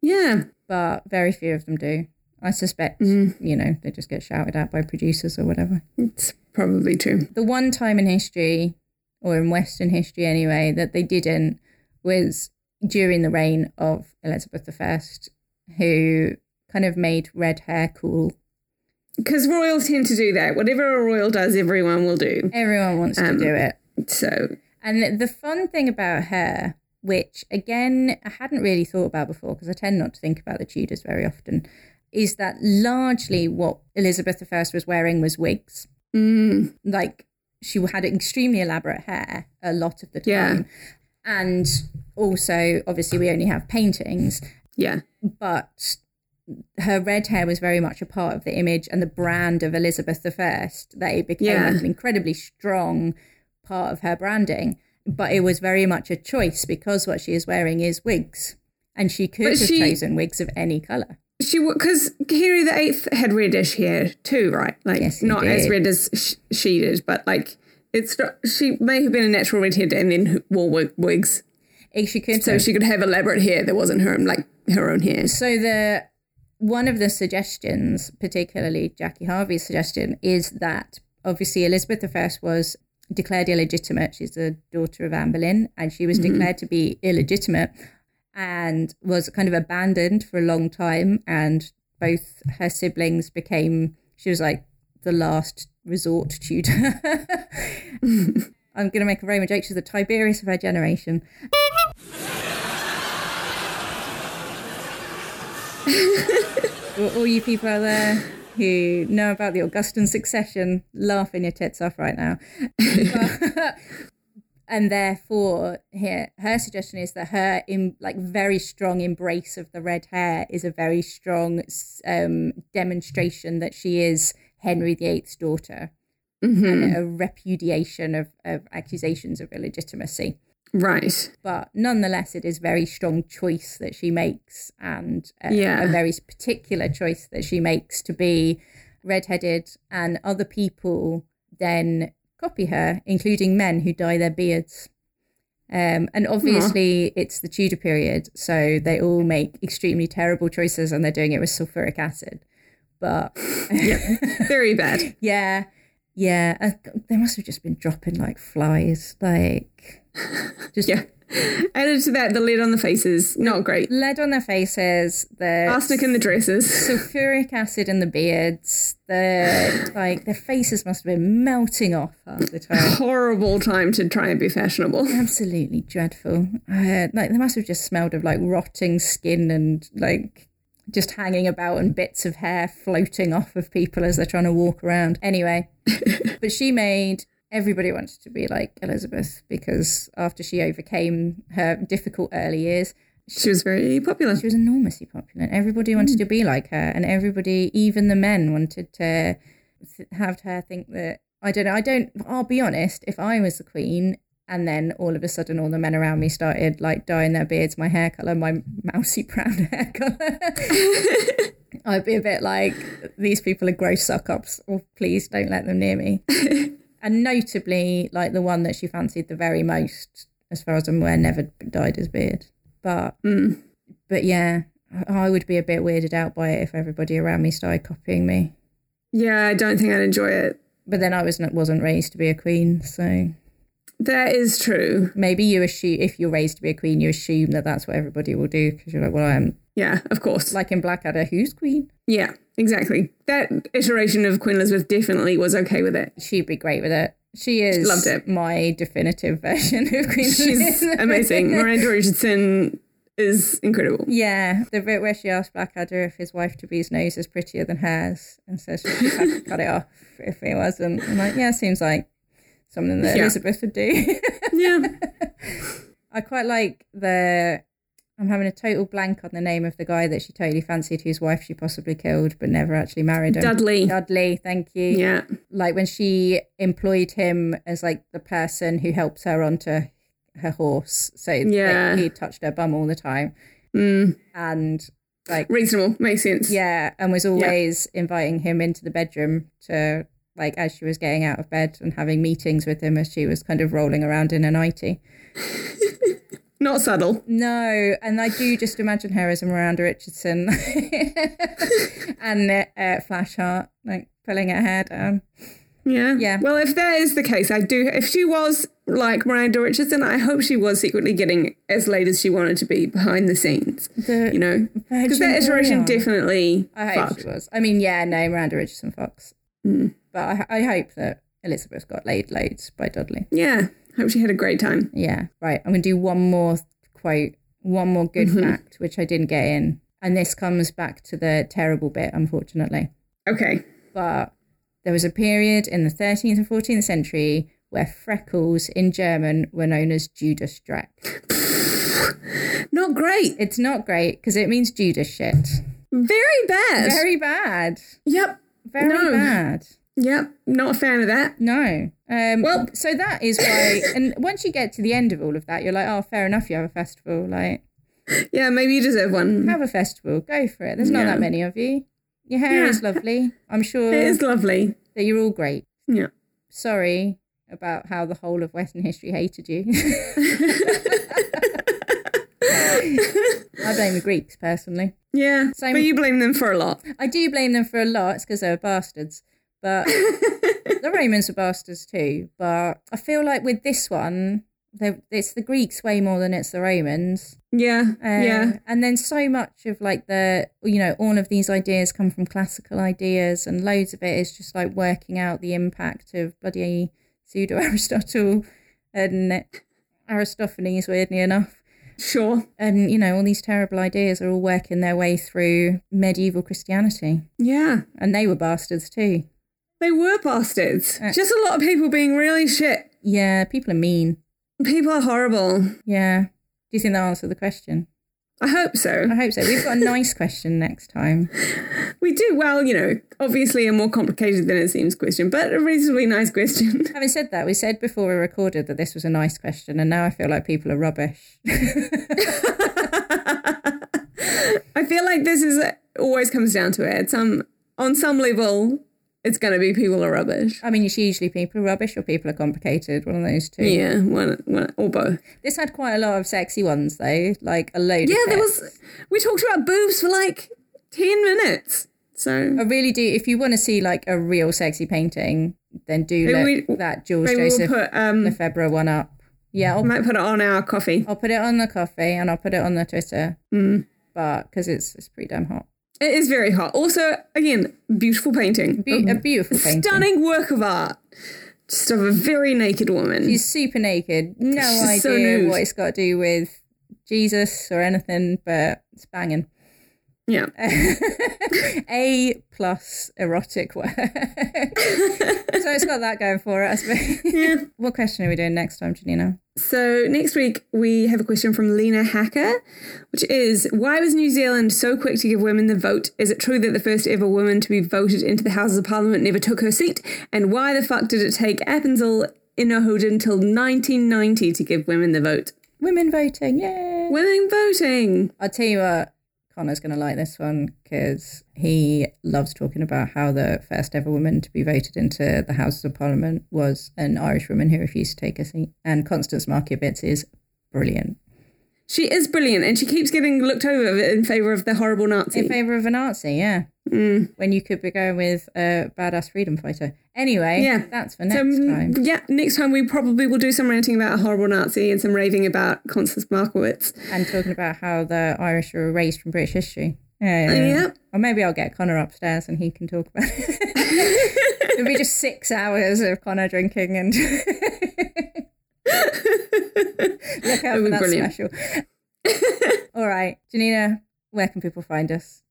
Yeah. But very few of them do. I suspect, they just get shouted at by producers or whatever. It's probably true. The one time in history, or in Western history anyway, that they didn't was during the reign of Elizabeth I, who kind of made red hair cool. Because royals tend to do that. Whatever a royal does, everyone will do. Everyone wants to do it. So, and the fun thing about her, which, again, I hadn't really thought about before because I tend not to think about the Tudors very often, is that largely what Elizabeth I was wearing was wigs. Mm. Like, she had extremely elaborate hair a lot of the time. Yeah. And also, obviously, we only have paintings. Yeah. But her red hair was very much a part of the image and the brand of Elizabeth I. They became an incredibly strong part of her branding. But it was very much a choice because what she is wearing is wigs. And she could have chosen wigs of any colour. Because Henry VIII had reddish hair too, right? Like, yes, not as red as she did, but like, it's not, she may have been a natural redhead and then wore wigs. She could, so she could have elaborate hair that wasn't her own hair. So one of the suggestions, particularly Jackie Harvey's suggestion, is that obviously Elizabeth I was declared illegitimate. She's the daughter of Anne Boleyn, and she was declared to be illegitimate and was kind of abandoned for a long time, and both her siblings she was like the last resort tutor. I'm going to make a Roman joke. She's the Tiberius of her generation. All you people out there who know about the Augustan succession, laughing your tits off right now. And therefore, her suggestion is that her very strong embrace of the red hair is a very strong demonstration that she is Henry VIII's daughter, and a repudiation of accusations of illegitimacy. Right. But nonetheless, it is very strong choice that she makes, and a very particular choice that she makes to be redheaded, and other people then copy her, including men who dye their beards. And obviously it's the Tudor period, so they all make extremely terrible choices, and they're doing it with sulfuric acid. But yeah, very bad. Yeah. They must have just been dropping like flies. Added to that, the lead on the faces, not great. Lead on their faces, the arsenic in the dresses, sulfuric acid in the beards, their faces must have been melting off half the time. Horrible time to try and be fashionable. Absolutely dreadful. They must have just smelled of rotting skin and just hanging about, and bits of hair floating off of people as they're trying to walk around. Anyway, but she made everybody wanted to be like Elizabeth, because after she overcame her difficult early years, she was very popular. She was enormously popular. Everybody wanted to be like her, and everybody, even the men, wanted to have her think that, I'll be honest, if I was the queen, and then all of a sudden all the men around me started dyeing their beards, my hair colour, my mousy brown hair colour, I'd be a bit like, these people are gross suck-ups, or please don't let them near me. And notably, the one that she fancied the very most, as far as I'm aware, never dyed his beard. But yeah, I would be a bit weirded out by it if everybody around me started copying me. Yeah, I don't think I'd enjoy it. But then I wasn't raised to be a queen, so... That is true. Maybe you assume, if you're raised to be a queen, you assume that that's what everybody will do, because you're like, well, I am... Yeah, of course. Like in Blackadder, who's queen? Yeah, exactly. That iteration of Queen Elizabeth definitely was okay with it. She'd be great with it. She is loved it. My definitive version of Queen Elizabeth. She's amazing. Miranda Richardson is incredible. Yeah, the bit where she asked Blackadder if his wife-to-be's nose is prettier than hers, and so she had to cut it off if it wasn't. I'm like, yeah, seems like something that Elizabeth would do. Yeah. I quite like I'm having a total blank on the name of the guy that she totally fancied, whose wife she possibly killed but never actually married him. Dudley, thank you. Yeah. When she employed him as the person who helps her onto her horse. So he touched her bum all the time. Mm. And reasonable, makes sense. Yeah, and was always inviting him into the bedroom to as she was getting out of bed, and having meetings with him as she was kind of rolling around in a nightie. Not subtle. No, and I do just imagine her as a Miranda Richardson and Flashheart, pulling her hair down. Yeah. Yeah. Well, if that is the case, I do. If she was like Miranda Richardson, I hope she was secretly getting as late as she wanted to be behind the scenes. Because that iteration definitely. I hope she was. I mean, Miranda Richardson Fox. Mm. But I hope that Elizabeth got laid loads by Dudley. Yeah. Hope she had a great time. Yeah, right. I'm going to do one more quote, one more good fact, which I didn't get in. And this comes back to the terrible bit, unfortunately. Okay. But there was a period in the 13th and 14th century where freckles in German were known as Judas Dreck. Not great. It's not great because it means Judas shit. Very bad. Very bad. Yep. Very bad. Yep. Not a fan of that. No. Well, so that is why. And once you get to the end of all of that, you're like, oh, fair enough. You have a festival. Like, yeah, maybe you deserve one. Have a festival. Go for it. There's not that many of you. Your hair is lovely. I'm sure it is lovely. That you're all great. Yeah. Sorry about how the whole of Western history hated you. I blame the Greeks personally. Yeah, same. But you blame them for a lot. I do blame them for a lot. It's because they were bastards. But the Romans were bastards too. But I feel like with this one, it's the Greeks way more than it's the Romans. Yeah, yeah. And then so much of like the, you know, all of these ideas come from classical ideas, and loads of it is just like working out the impact of bloody pseudo-Aristotle and Aristophanes, weirdly enough. Sure. And, you know, all these terrible ideas are all working their way through medieval Christianity. Yeah. And they were bastards too. They were bastards. Just a lot of people being really shit. Yeah, people are mean. People are horrible. Yeah. Do you think they'll answer the question? I hope so. I hope so. We've got a nice question next time. We do. Well, you know, obviously a more complicated than it seems question, but a reasonably nice question. Having said that, we said before we recorded that this was a nice question, and now I feel like people are rubbish. I feel like this is always comes down to it. On some level, it's going to be people are rubbish. I mean, it's usually people are rubbish or people are complicated. One of those two. Yeah, one or both. This had quite a lot of sexy ones, though. Like a load of there was... We talked about boobs for like 10 minutes. So... I really do. If you want to see like a real sexy painting, then do look that Jules Joseph Lefebvre one up. Yeah, I might put it on our coffee. I'll put it on the coffee and I'll put it on the Twitter. Mm. But, because it's pretty damn hot. It is very hot. Also, again, beautiful painting. A beautiful painting. Stunning work of art. Just of a very naked woman. She's super naked. No She's idea so what it's got to do with Jesus or anything, but it's banging. Yeah. A plus erotic work. So it's got that going for it, I suppose. Yeah. What question are we doing next time, Janina? So next week we have a question from Lena Hacker, which is, why was New Zealand so quick to give women the vote? Is it true that the first ever woman to be voted into the Houses of Parliament never took her seat? And why the fuck did it take Appenzell Innerhoden until 1990 to give women the vote? Women voting, yay! Women voting! I'll tell you what, Connor's going to like this one because he loves talking about how the first ever woman to be voted into the Houses of Parliament was an Irish woman who refused to take a seat. And Constance Markievicz is brilliant. She is brilliant, and she keeps getting looked over in favour of the horrible Nazi. In favour of a Nazi, yeah. Mm. When you could be going with a badass freedom fighter. Anyway, that's for next time. Yeah, next time we probably will do some ranting about a horrible Nazi and some raving about Constance Markievicz. And talking about how the Irish were erased from British history. Yeah. Or maybe I'll get Connor upstairs and he can talk about it. It'll be just 6 hours of Connor drinking and... Look out for that special. All right, Janina, where can people find us?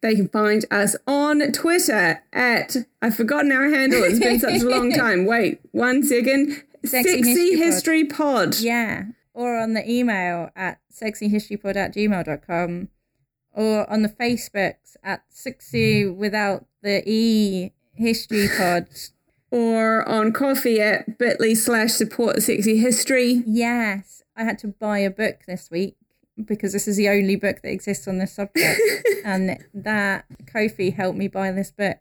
They can find us on Twitter at, I've forgotten our handle, it's been such a long time. Wait, 1 second. Sexy History Pod. Yeah, or on the email at sexyhistorypod@gmail.com, or on the Facebooks at sexy without the E history pod. Or on coffee at bit.ly/supportsexyhistory. Yes. I had to buy a book this week because this is the only book that exists on this subject. And that Ko-fi helped me buy this book.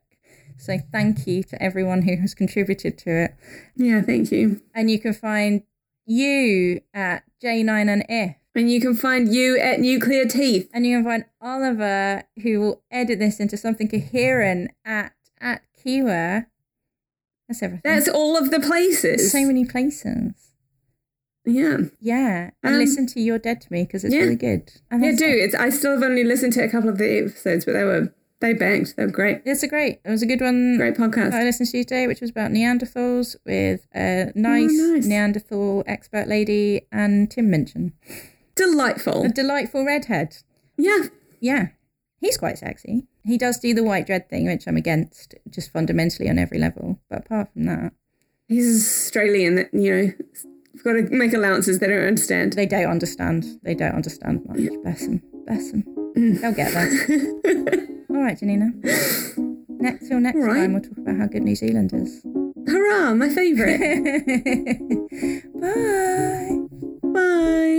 So thank you to everyone who has contributed to it. Yeah, thank you. And you can find you at J9andIf. And you can find you at Nuclear Teeth. And you can find Oliver, who will edit this into something coherent, at Kiwa. That's everything. That's all of the places. So many places. Yeah. Yeah. And listen to You're Dead to Me because it's really good. And yeah, do. I still have only listened to a couple of the episodes, but they banged. They were great. It was a good one. Great podcast. I listened to today, which was about Neanderthals with a nice Neanderthal expert lady and Tim Minchin. Delightful. A delightful redhead. Yeah. Yeah, he's quite sexy. He does do the white dread thing, which I'm against, just fundamentally on every level. But apart from that... He's Australian, that, you know, we've got to make allowances they don't understand. They don't understand. They don't understand much. Bless them. Bless them. They'll get that. All right, Janina. Till next time, we'll talk about how good New Zealand is. Hurrah, my favourite. Bye. Bye.